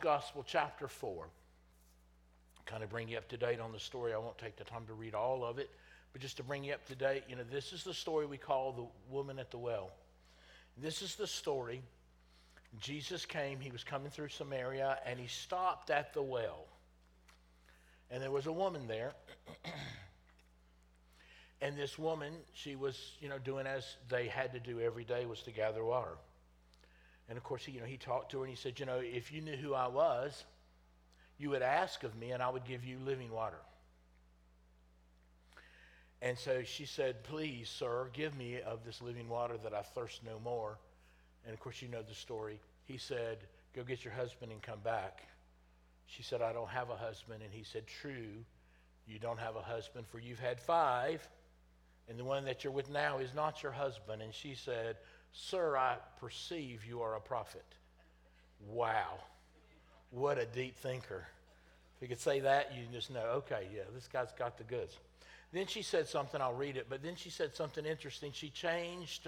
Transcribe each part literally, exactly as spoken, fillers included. Gospel, chapter four. Kind of bring you up to date on the story. I won't take the time to read all of it, but just to bring you up to date, you know, this is the story we call the woman at the well. This is the story. Jesus came, he was coming through Samaria, and he stopped at the well. And there was a woman there. And this woman, she was, you know, doing as they had to do every day, was to gather water. And of course, he, you know, he talked to her and he said, you know, if you knew who I was, you would ask of me and I would give you living water. And so she said, please, sir, give me of this living water that I thirst no more. And of course, you know the story. He said, go get your husband and come back. She said, I don't have a husband. And he said, true, you don't have a husband, for you've had five. And the one that you're with now is not your husband. And she said, sir, I perceive you are a prophet. Wow. What a deep thinker. If you could say that, you just know, okay, yeah, this guy's got the goods. Then she said something, I'll read it, but then she said something interesting. She changed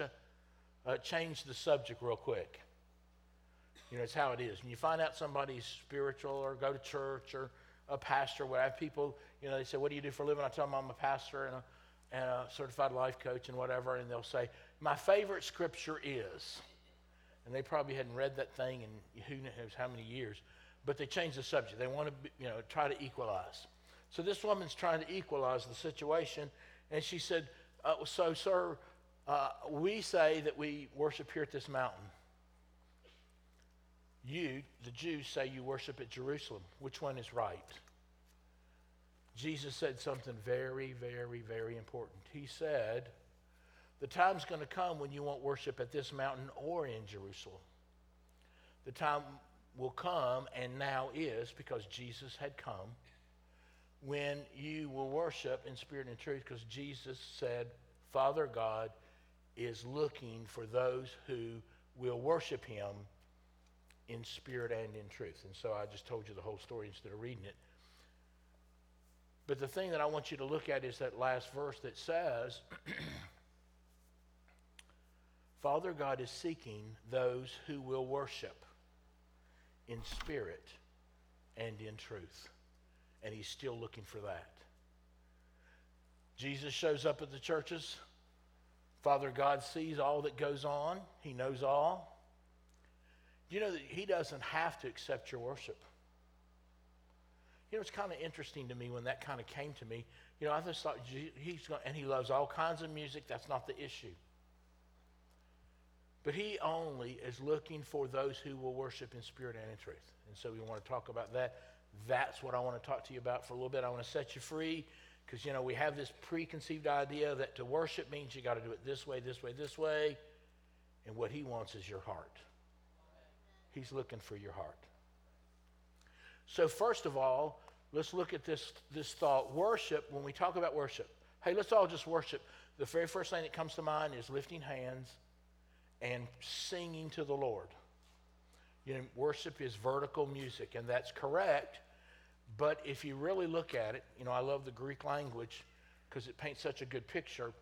uh, changed the subject real quick. You know, it's how it is. When you find out somebody's spiritual or go to church or a pastor, where I have people, you know, they say, what do you do for a living? I tell them I'm a pastor and a and a certified life coach and whatever, and they'll say, my favorite scripture is, and they probably hadn't read that thing in who knows how many years, but they changed the subject. They want to, you know, try to equalize. So this woman's trying to equalize the situation, and she said, uh, so, sir, uh, we say that we worship here at this mountain. You, the Jews, say you worship at Jerusalem. Which one is right? Jesus said something very, very, very important. He said, the time's going to come when you won't worship at this mountain or in Jerusalem. The time will come, and now is, because Jesus had come, when you will worship in spirit and truth, because Jesus said, Father God is looking for those who will worship him in spirit and in truth. And so I just told you the whole story instead of reading it. But the thing that I want you to look at is that last verse that says, Father God is seeking those who will worship in spirit and in truth. And he's still looking for that. Jesus shows up at the churches. Father God sees all that goes on. He knows all. You know that he doesn't have to accept your worship. You know, it's kind of interesting to me when that kind of came to me. You know, I just thought, he's going, and he loves all kinds of music. That's not the issue. But he only is looking for those who will worship in spirit and in truth. And so we want to talk about that. That's what I want to talk to you about for a little bit. I want to set you free because, you know, we have this preconceived idea that to worship means you got to do it this way, this way, this way. And what he wants is your heart. He's looking for your heart. So first of all, let's look at this, this thought. Worship, when we talk about worship, hey, let's all just worship. The very first thing that comes to mind is lifting hands and singing to the Lord. You know, worship is vertical music, and that's correct. But if you really look at it, you know, I love the Greek language because it paints such a good picture.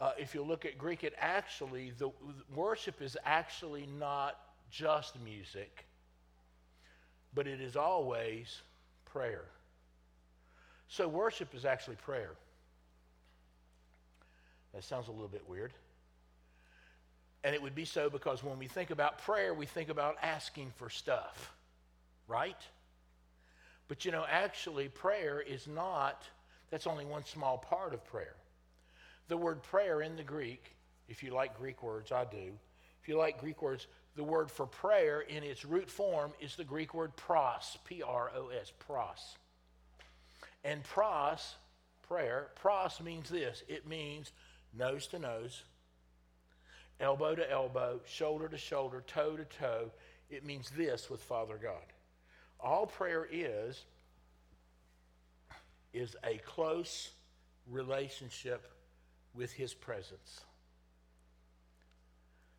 Uh, if you look at Greek, it actually, the worship is actually not just music, but it is always prayer. So worship is actually prayer. That sounds a little bit weird. And it would be so because when we think about prayer, we think about asking for stuff, right? But you know, actually prayer is not, that's only one small part of prayer. The word prayer in the Greek, if you like Greek words, I do. If you like Greek words, the word for prayer in its root form is the Greek word pros, P R O S, pros. And pros, prayer, pros means this. It means nose to nose, elbow to elbow, shoulder to shoulder, toe to toe. It means this with Father God. All prayer is, is a close relationship with his presence.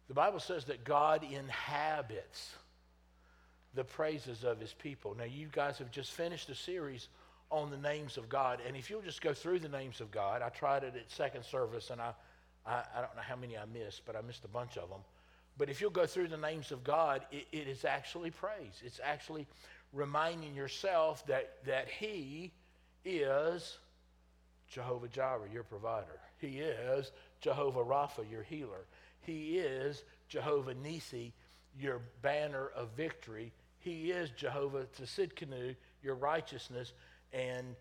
The Bible says that God inhabits the praises of his people. Now, you guys have just finished a series on the names of God. And if you'll just go through the names of God, I tried it at second service, and I, I, I don't know how many I missed, but I missed a bunch of them. But if you'll go through the names of God, it, it is actually praise. It's actually reminding yourself that, that he is Jehovah Jireh, your provider. He is Jehovah Rapha, your healer. He is Jehovah Nissi, your banner of victory. He is Jehovah Tsidkenu, your righteousness. And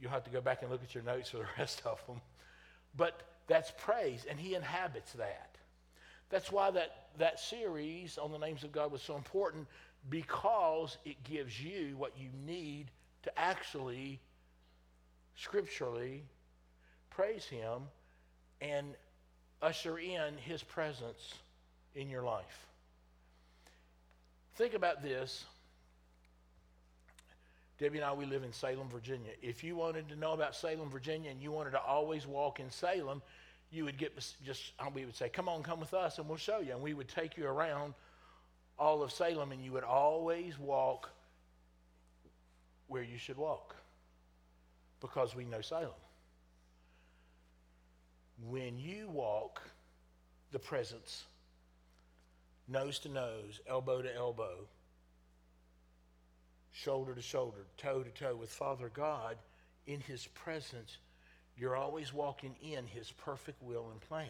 you'll have to go back and look at your notes for the rest of them. But that's praise, and he inhabits that. That's why that, that series on the names of God was so important, because it gives you what you need to actually scripturally praise him and usher in his presence in your life. Think about this. Debbie and I, we live in Salem, Virginia. If you wanted to know about Salem, Virginia, and you wanted to always walk in Salem, you would get just, we would say, come on, come with us, and we'll show you. And we would take you around all of Salem, and you would always walk where you should walk, because we know Salem. When you walk the presence, nose to nose, elbow to elbow, shoulder to shoulder, toe to toe with Father God in his presence, you're always walking in his perfect will and plan,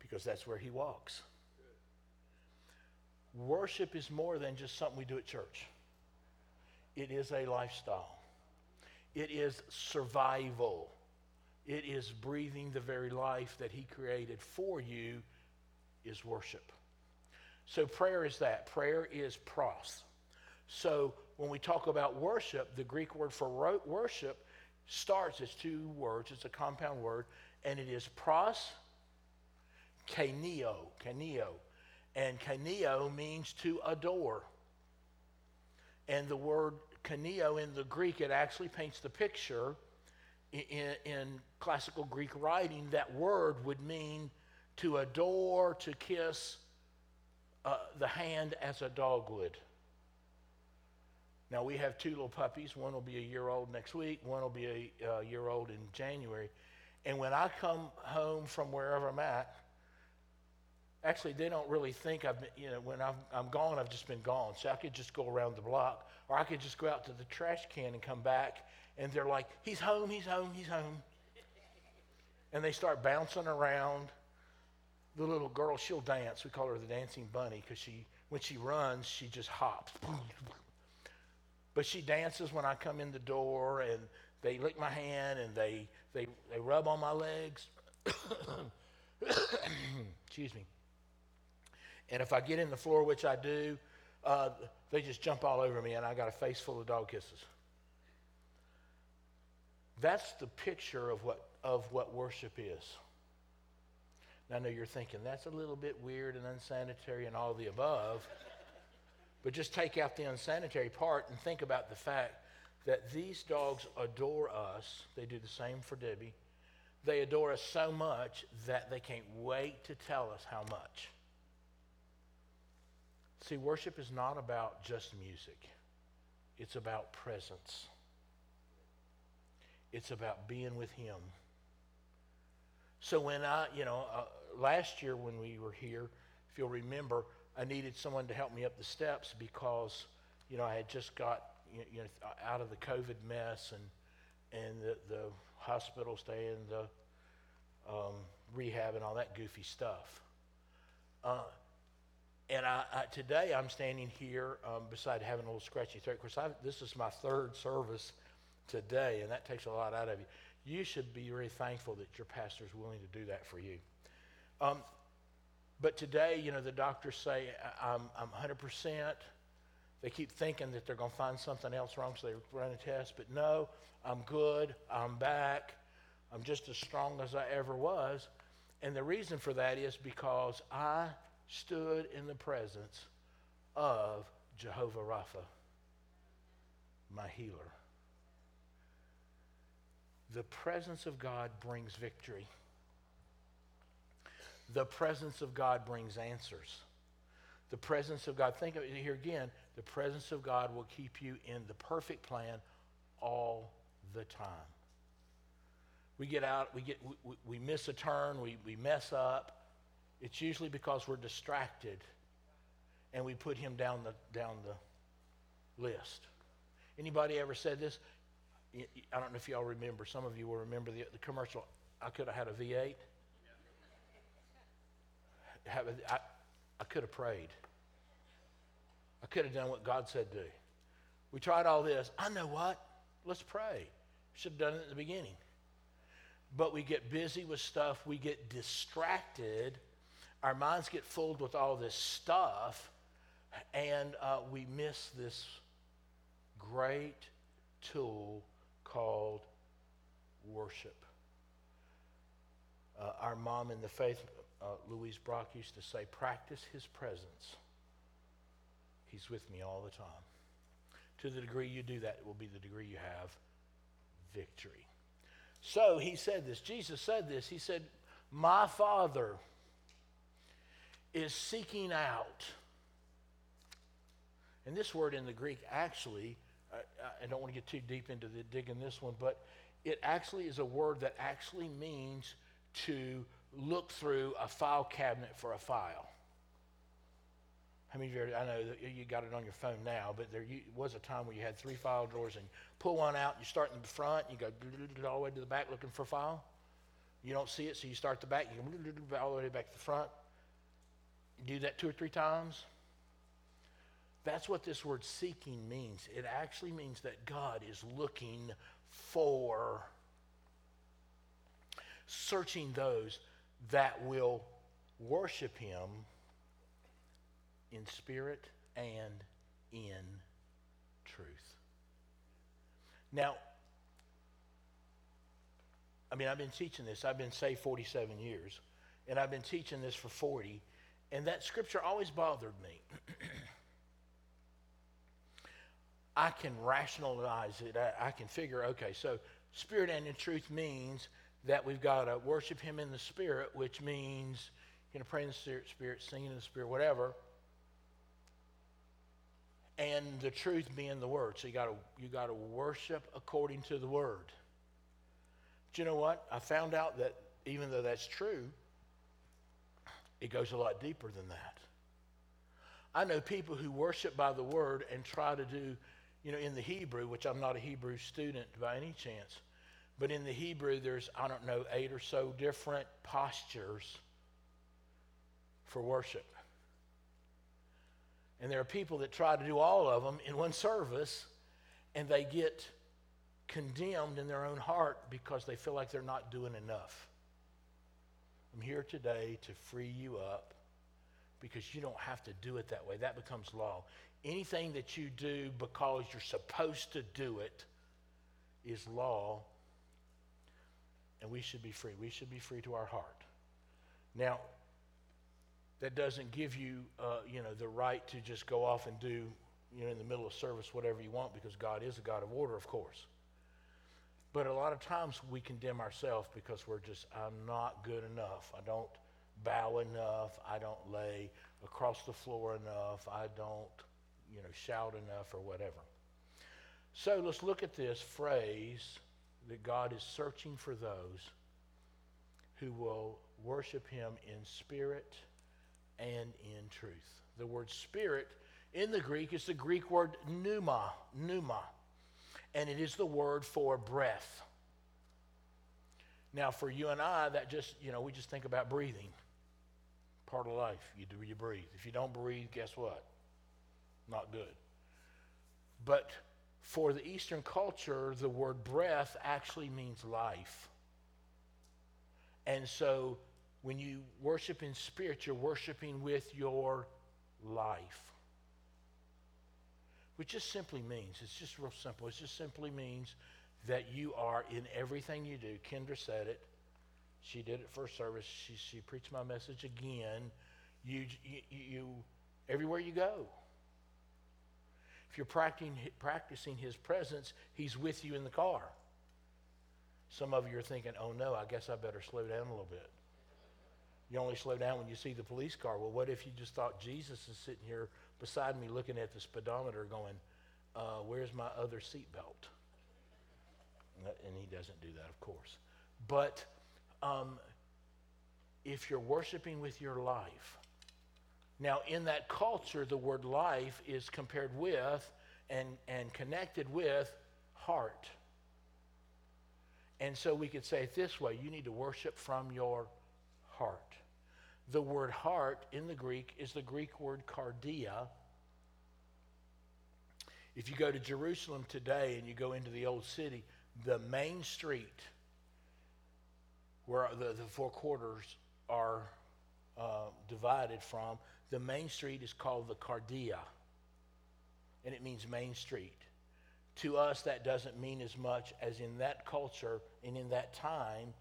because that's where he walks. Good. Worship is more than just something we do at church. It is a lifestyle. It is survival. It is breathing the very life that he created for you is worship. So prayer is that. Prayer is pros. So when we talk about worship, the Greek word for worship starts as two words. It's a compound word, and it is pros, kaineo, kaineo. And kaineo means to adore. And the word kaineo in the Greek, it actually paints the picture in, in classical Greek writing. That word would mean to adore, to kiss uh, the hand as a dog would. Now, we have two little puppies. One will be a year old next week. One will be a uh, year old in January. And when I come home from wherever I'm at, actually, they don't really think I've been, you know, when I'm, I'm gone, I've just been gone. So I could just go around the block, or I could just go out to the trash can and come back. And they're like, he's home, he's home, he's home. And they start bouncing around. The little girl, she'll dance. We call her the dancing bunny, because she, when she runs, she just hops. But she dances when I come in the door, and they lick my hand, and they they, they rub on my legs. Excuse me. And if I get in the floor, which I do, uh, they just jump all over me, and I got a face full of dog kisses. That's the picture of what of what worship is. Now, I know you're thinking, that's a little bit weird and unsanitary and all the above. But just take out the unsanitary part and think about the fact that these dogs adore us. They do the same for Debbie. They adore us so much that they can't wait to tell us how much. See, worship is not about just music. It's about presence. It's about being with him. So when I, you know, uh, last year when we were here, if you'll remember, I needed someone to help me up the steps, because, you know, I had just got you know out of the COVID mess and and the, the hospital stay and the um, rehab and all that goofy stuff. Uh, and I, I today I'm standing here um, beside having a little scratchy throat. Of course, I've, this is my third service today, and that takes a lot out of you. You should be very thankful that your pastor is willing to do that for you. Um, But today, you know, the doctors say, I'm, I'm one hundred percent. They keep thinking that they're going to find something else wrong, so they run a test. But no, I'm good. I'm back. I'm just as strong as I ever was. And the reason for that is because I stood in the presence of Jehovah Rapha, my healer. The presence of God brings victory. The presence of God brings answers. The presence of God, think of it here again, the presence of God will keep you in the perfect plan all the time. We get out, we get, we, we miss a turn, we, we mess up. It's usually because we're distracted and we put him down the down the list. Anybody ever said this? I don't know if y'all remember. Some of you will remember the, the commercial. I could have had a V eight. I, I could have prayed. I could have done what God said do. We tried all this. I know what. Let's pray. Should have done it at the beginning. But we get busy with stuff. We get distracted. Our minds get filled with all this stuff. And uh, we miss this great tool called worship. Uh, our mom in the faith, uh, Louise Brock, used to say, practice his presence. He's with me all the time. To the degree you do that, it will be the degree you have victory. So he said this. Jesus said this. He said, my Father is seeking out. And this word in the Greek actually, I, I don't want to get too deep into the digging this one, but it actually is a word that actually means to look through a file cabinet for a file. How many of you, I know you got it on your phone now, but there was a time where you had three file drawers and pull one out, you start in the front, you go all the way to the back looking for a file. You don't see it, so you start the back, you go all the way back to the front. You do that two or three times. That's what this word seeking means. It actually means that God is looking for, searching those that will worship him in spirit and in truth. Now, I mean, I've been teaching this. I've been saved forty-seven years, and I've been teaching this for forty, and that scripture always bothered me. I can rationalize it. I, I can figure, okay, so spirit and in truth means that we've got to worship him in the spirit, which means, you know, praying in the spirit, spirit, singing in the spirit, whatever. And the truth being the word. So you got to you got to worship according to the word. But you know what? I found out that even though that's true, it goes a lot deeper than that. I know people who worship by the word and try to do, you know, in the Hebrew, which I'm not a Hebrew student by any chance, but in the Hebrew there's, I don't know, eight or so different postures for worship. And there are people that try to do all of them in one service, and they get condemned in their own heart because they feel like they're not doing enough. I'm here today to free you up, because you don't have to do it that way. That becomes law. Anything that you do because you're supposed to do it is law, and we should be free. We should be free to our heart. Now, that doesn't give you, uh, you know, the right to just go off and do, you know, in the middle of service whatever you want, because God is a God of order, of course. But a lot of times we condemn ourselves because we're just, I'm not good enough. I don't bow enough, I don't lay across the floor enough, I don't, you know, shout enough or whatever. So let's look at this phrase that God is searching for those who will worship him in spirit and in truth. The word spirit in the Greek is the Greek word pneuma, pneuma, and it is the word for breath. Now, for you and I, that just, you know, we just think about breathing. Part of life, you do, you breathe. If you don't breathe, guess what? Not good. But for the Eastern culture, the word breath actually means life. And so when you worship in spirit, you're worshiping with your life, which just simply means, it's just real simple, it just simply means that you are in everything you do. Kendra said it. She did it first service. She she preached my message again. You you, you everywhere you go. If you're practicing practicing His presence, He's with you in the car. Some of you are thinking, "Oh no, I guess I better slow down a little bit." You only slow down when you see the police car. Well, what if you just thought Jesus is sitting here beside me, looking at the speedometer, going, uh, "Where's my other seatbelt?" And he doesn't do that, of course. But um, if you're worshiping with your life, now in that culture, the word life is compared with and, and connected with heart. And so we could say it this way: you need to worship from your heart. The word heart in the Greek is the Greek word cardia. If you go to Jerusalem today and you go into the old city, the main street where the, the four quarters are uh, divided from, the main street is called the cardia, and it means main street. To us, that doesn't mean as much as in that culture and in that time,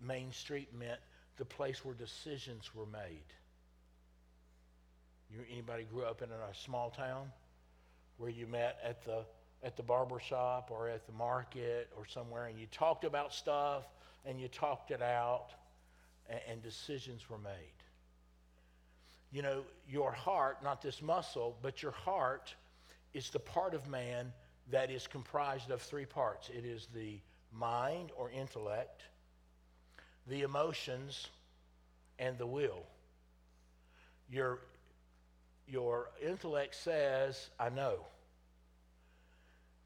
main street meant the place where decisions were made. You, anybody grew up in a small town where you met at the at the barber shop or at the market or somewhere, and you talked about stuff and you talked it out, and, and decisions were made. You know, your heart, not this muscle, but your heart is the part of man that is comprised of three parts. It is the mind or intellect, the emotions, and the will. Your, your intellect says, I know.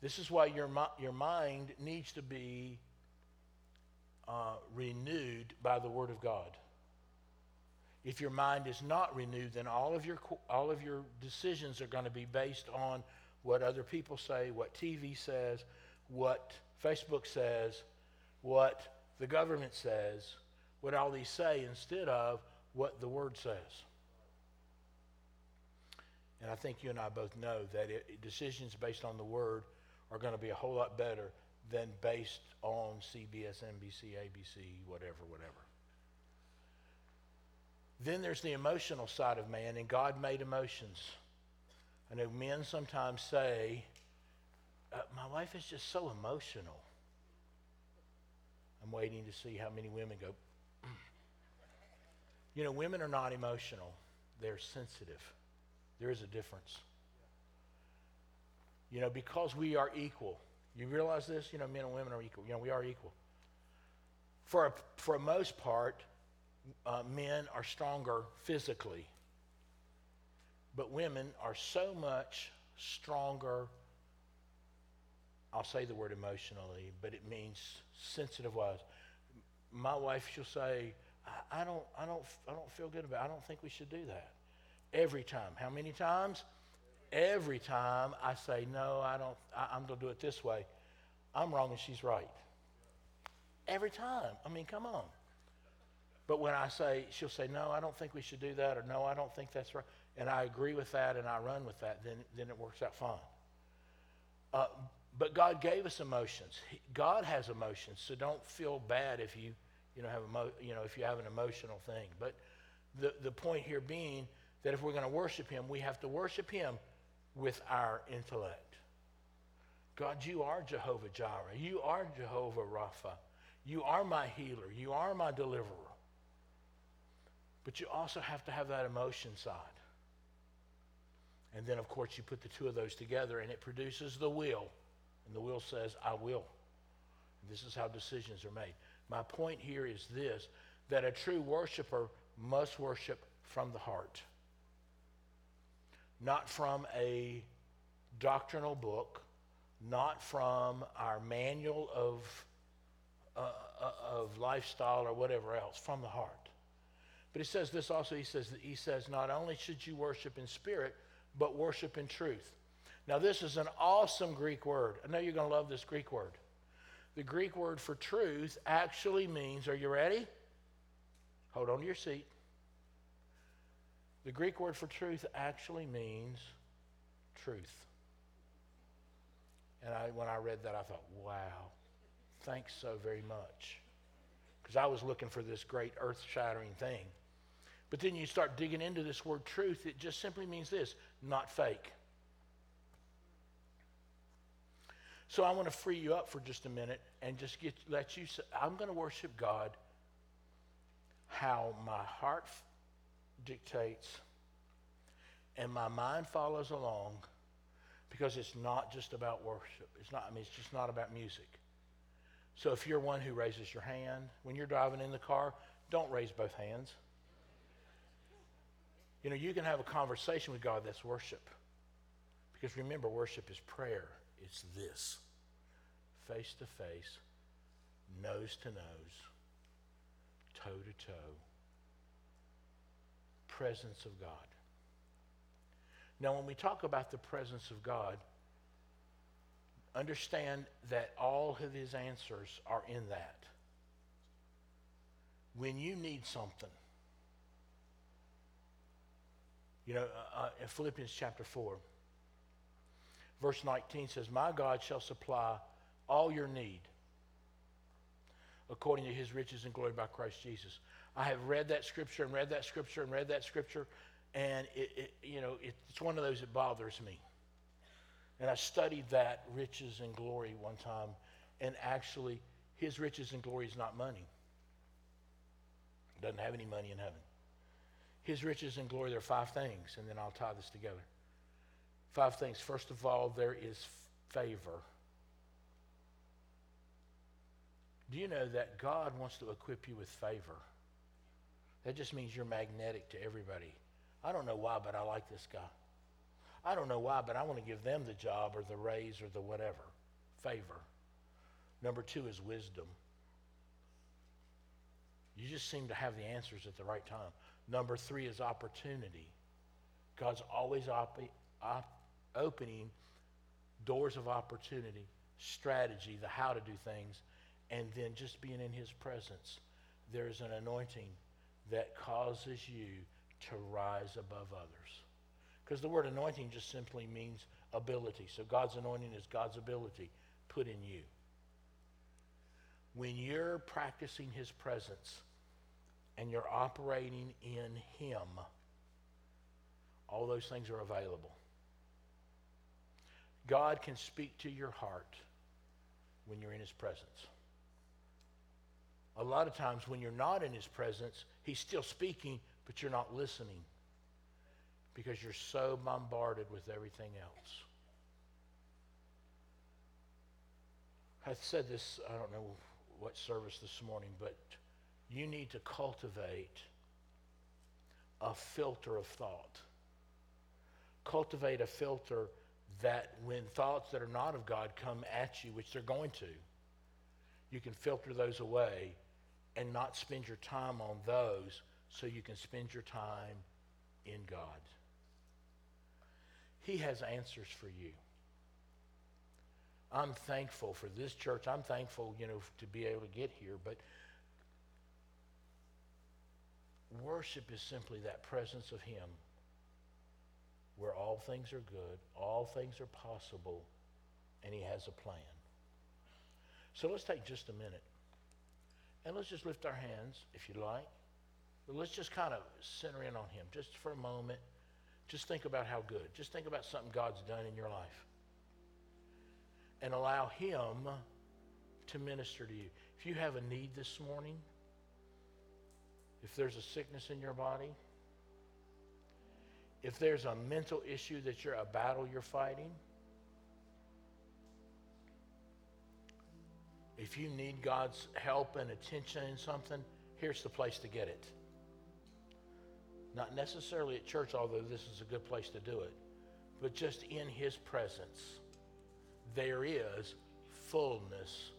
This is why your, your mind needs to be uh, renewed by the Word of God. If your mind is not renewed, then all of your, all of your decisions are going to be based on what other people say, what T V says, what Facebook says, what the government says, what all these say, instead of what the Word says. And I think you and I both know that it, decisions based on the Word are going to be a whole lot better than based on C B S, N B C, A B C, whatever, whatever. Then there's the emotional side of man, and God made emotions. I know men sometimes say, uh, my wife is just so emotional. I'm waiting to see how many women go, you know, women are not emotional. They're sensitive. There is a difference. You know, because we are equal. You realize this? You know, men and women are equal. You know, we are equal. For, a, for most part, uh, men are stronger physically. But women are so much stronger, I'll say the word emotionally, but it means sensitive-wise. My wife, she'll say, I, I don't, I don't, I don't feel good about it. I don't think we should do that. Every time. How many times? Every time I say, no, I don't, I, I'm going to do it this way. I'm wrong and she's right. Every time. I mean, come on. But when I say, she'll say, no, I don't think we should do that, or no, I don't think that's right, and I agree with that and I run with that, then, then it works out fine. Uh, but God gave us emotions. He, God has emotions, so don't feel bad if you, you know, have emo, you know, if you have an emotional thing. But the, the point here being that if we're going to worship Him, we have to worship Him with our intellect. God, you are Jehovah Jireh. You are Jehovah Rapha. You are my healer. You are my deliverer. But you also have to have that emotion side. And then, of course, you put the two of those together, and it produces the will. And the will says, I will. And this is how decisions are made. My point here is this, that a true worshiper must worship from the heart, not from a doctrinal book, not from our manual of, uh, of lifestyle or whatever else, from the heart. But he says this also, he says, he says, not only should you worship in spirit, but worship in truth. Now, this is an awesome Greek word. I know you're going to love this Greek word. The Greek word for truth actually means, are you ready? Hold on to your seat. The Greek word for truth actually means truth. And I, when I read that, I thought, wow, thanks so very much. Because I was looking for this great earth-shattering thing. But then you start digging into this word truth, it just simply means this, not fake. So I want to free you up for just a minute and just get let you say, I'm going to worship God how my heart dictates and my mind follows along, because it's not just about worship. It's not, I mean, it's just not about music. So if you're one who raises your hand, when you're driving in the car, don't raise both hands. You know, you can have a conversation with God that's worship, Because remember, worship is prayer. It's this, face to face, nose to nose, toe to toe, presence of God. Now, when we talk about the presence of God, understand that all of his answers are in that. When you need something, you know, uh, in Philippians chapter four, verse nineteen says, "My God shall supply all your need according to his riches and glory by Christ Jesus." I have read that scripture and read that scripture and read that scripture, and it, it you know, it, it's one of those that bothers me. And I studied that riches and glory one time, and actually his riches and glory is not money. He doesn't have any money in heaven. His riches and glory, there are five things, and then I'll tie this together. Five things. First of all, there is favor. Do you know that God wants to equip you with favor? That just means you're magnetic to everybody. I don't know why, but I like this guy. I don't know why, but I want to give them the job or the raise or the whatever. Favor. Number two is wisdom. You just seem to have the answers at the right time. Number three is opportunity. God's always op- op- opening doors of opportunity, strategy, the how to do things, and then just being in his presence. There is an anointing that causes you to rise above others. Because the word anointing just simply means ability. So God's anointing is God's ability put in you. When you're practicing his presence and you're operating in him, all those things are available. God can speak to your heart when you're in his presence. A lot of times when you're not in his presence, he's still speaking, but you're not listening, because you're so bombarded with everything else. I said this, I don't know what service this morning, but you need to cultivate a filter of thought. Cultivate a filter that when thoughts that are not of God come at you, which they're going to, you can filter those away and not spend your time on those, so you can spend your time in God. He has answers for you. I'm thankful for this church. I'm thankful, you know, to be able to get here, but worship is simply that presence of him where all things are good, all things are possible, and he has a plan. So let's take just a minute, and let's just lift our hands, if you like. But let's just kind of center in on him just for a moment. Just think about how good. Just think about something God's done in your life. And allow him to minister to you. If you have a need this morning, if there's a sickness in your body, if there's a mental issue that you're a battle you're fighting, if you need God's help and attention in something, here's the place to get it. Not necessarily at church, although this is a good place to do it, but just in his presence, there is fullness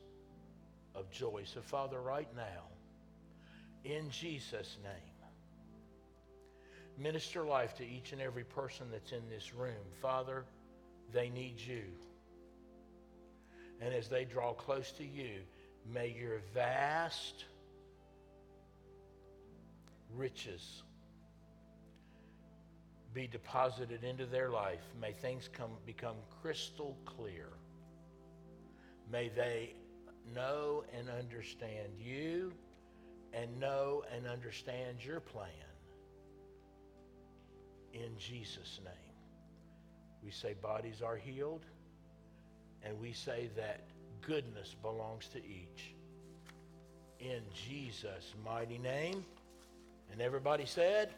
of joy. So, Father, right now, in Jesus' name, minister life to each and every person that's in this room. Father, they need you. And as they draw close to you, may your vast riches be deposited into their life. May things come become crystal clear. May they know and understand you, and know and understand your plan. In Jesus' name, we say bodies are healed, and we say that goodness belongs to each. In Jesus' mighty name, and everybody said,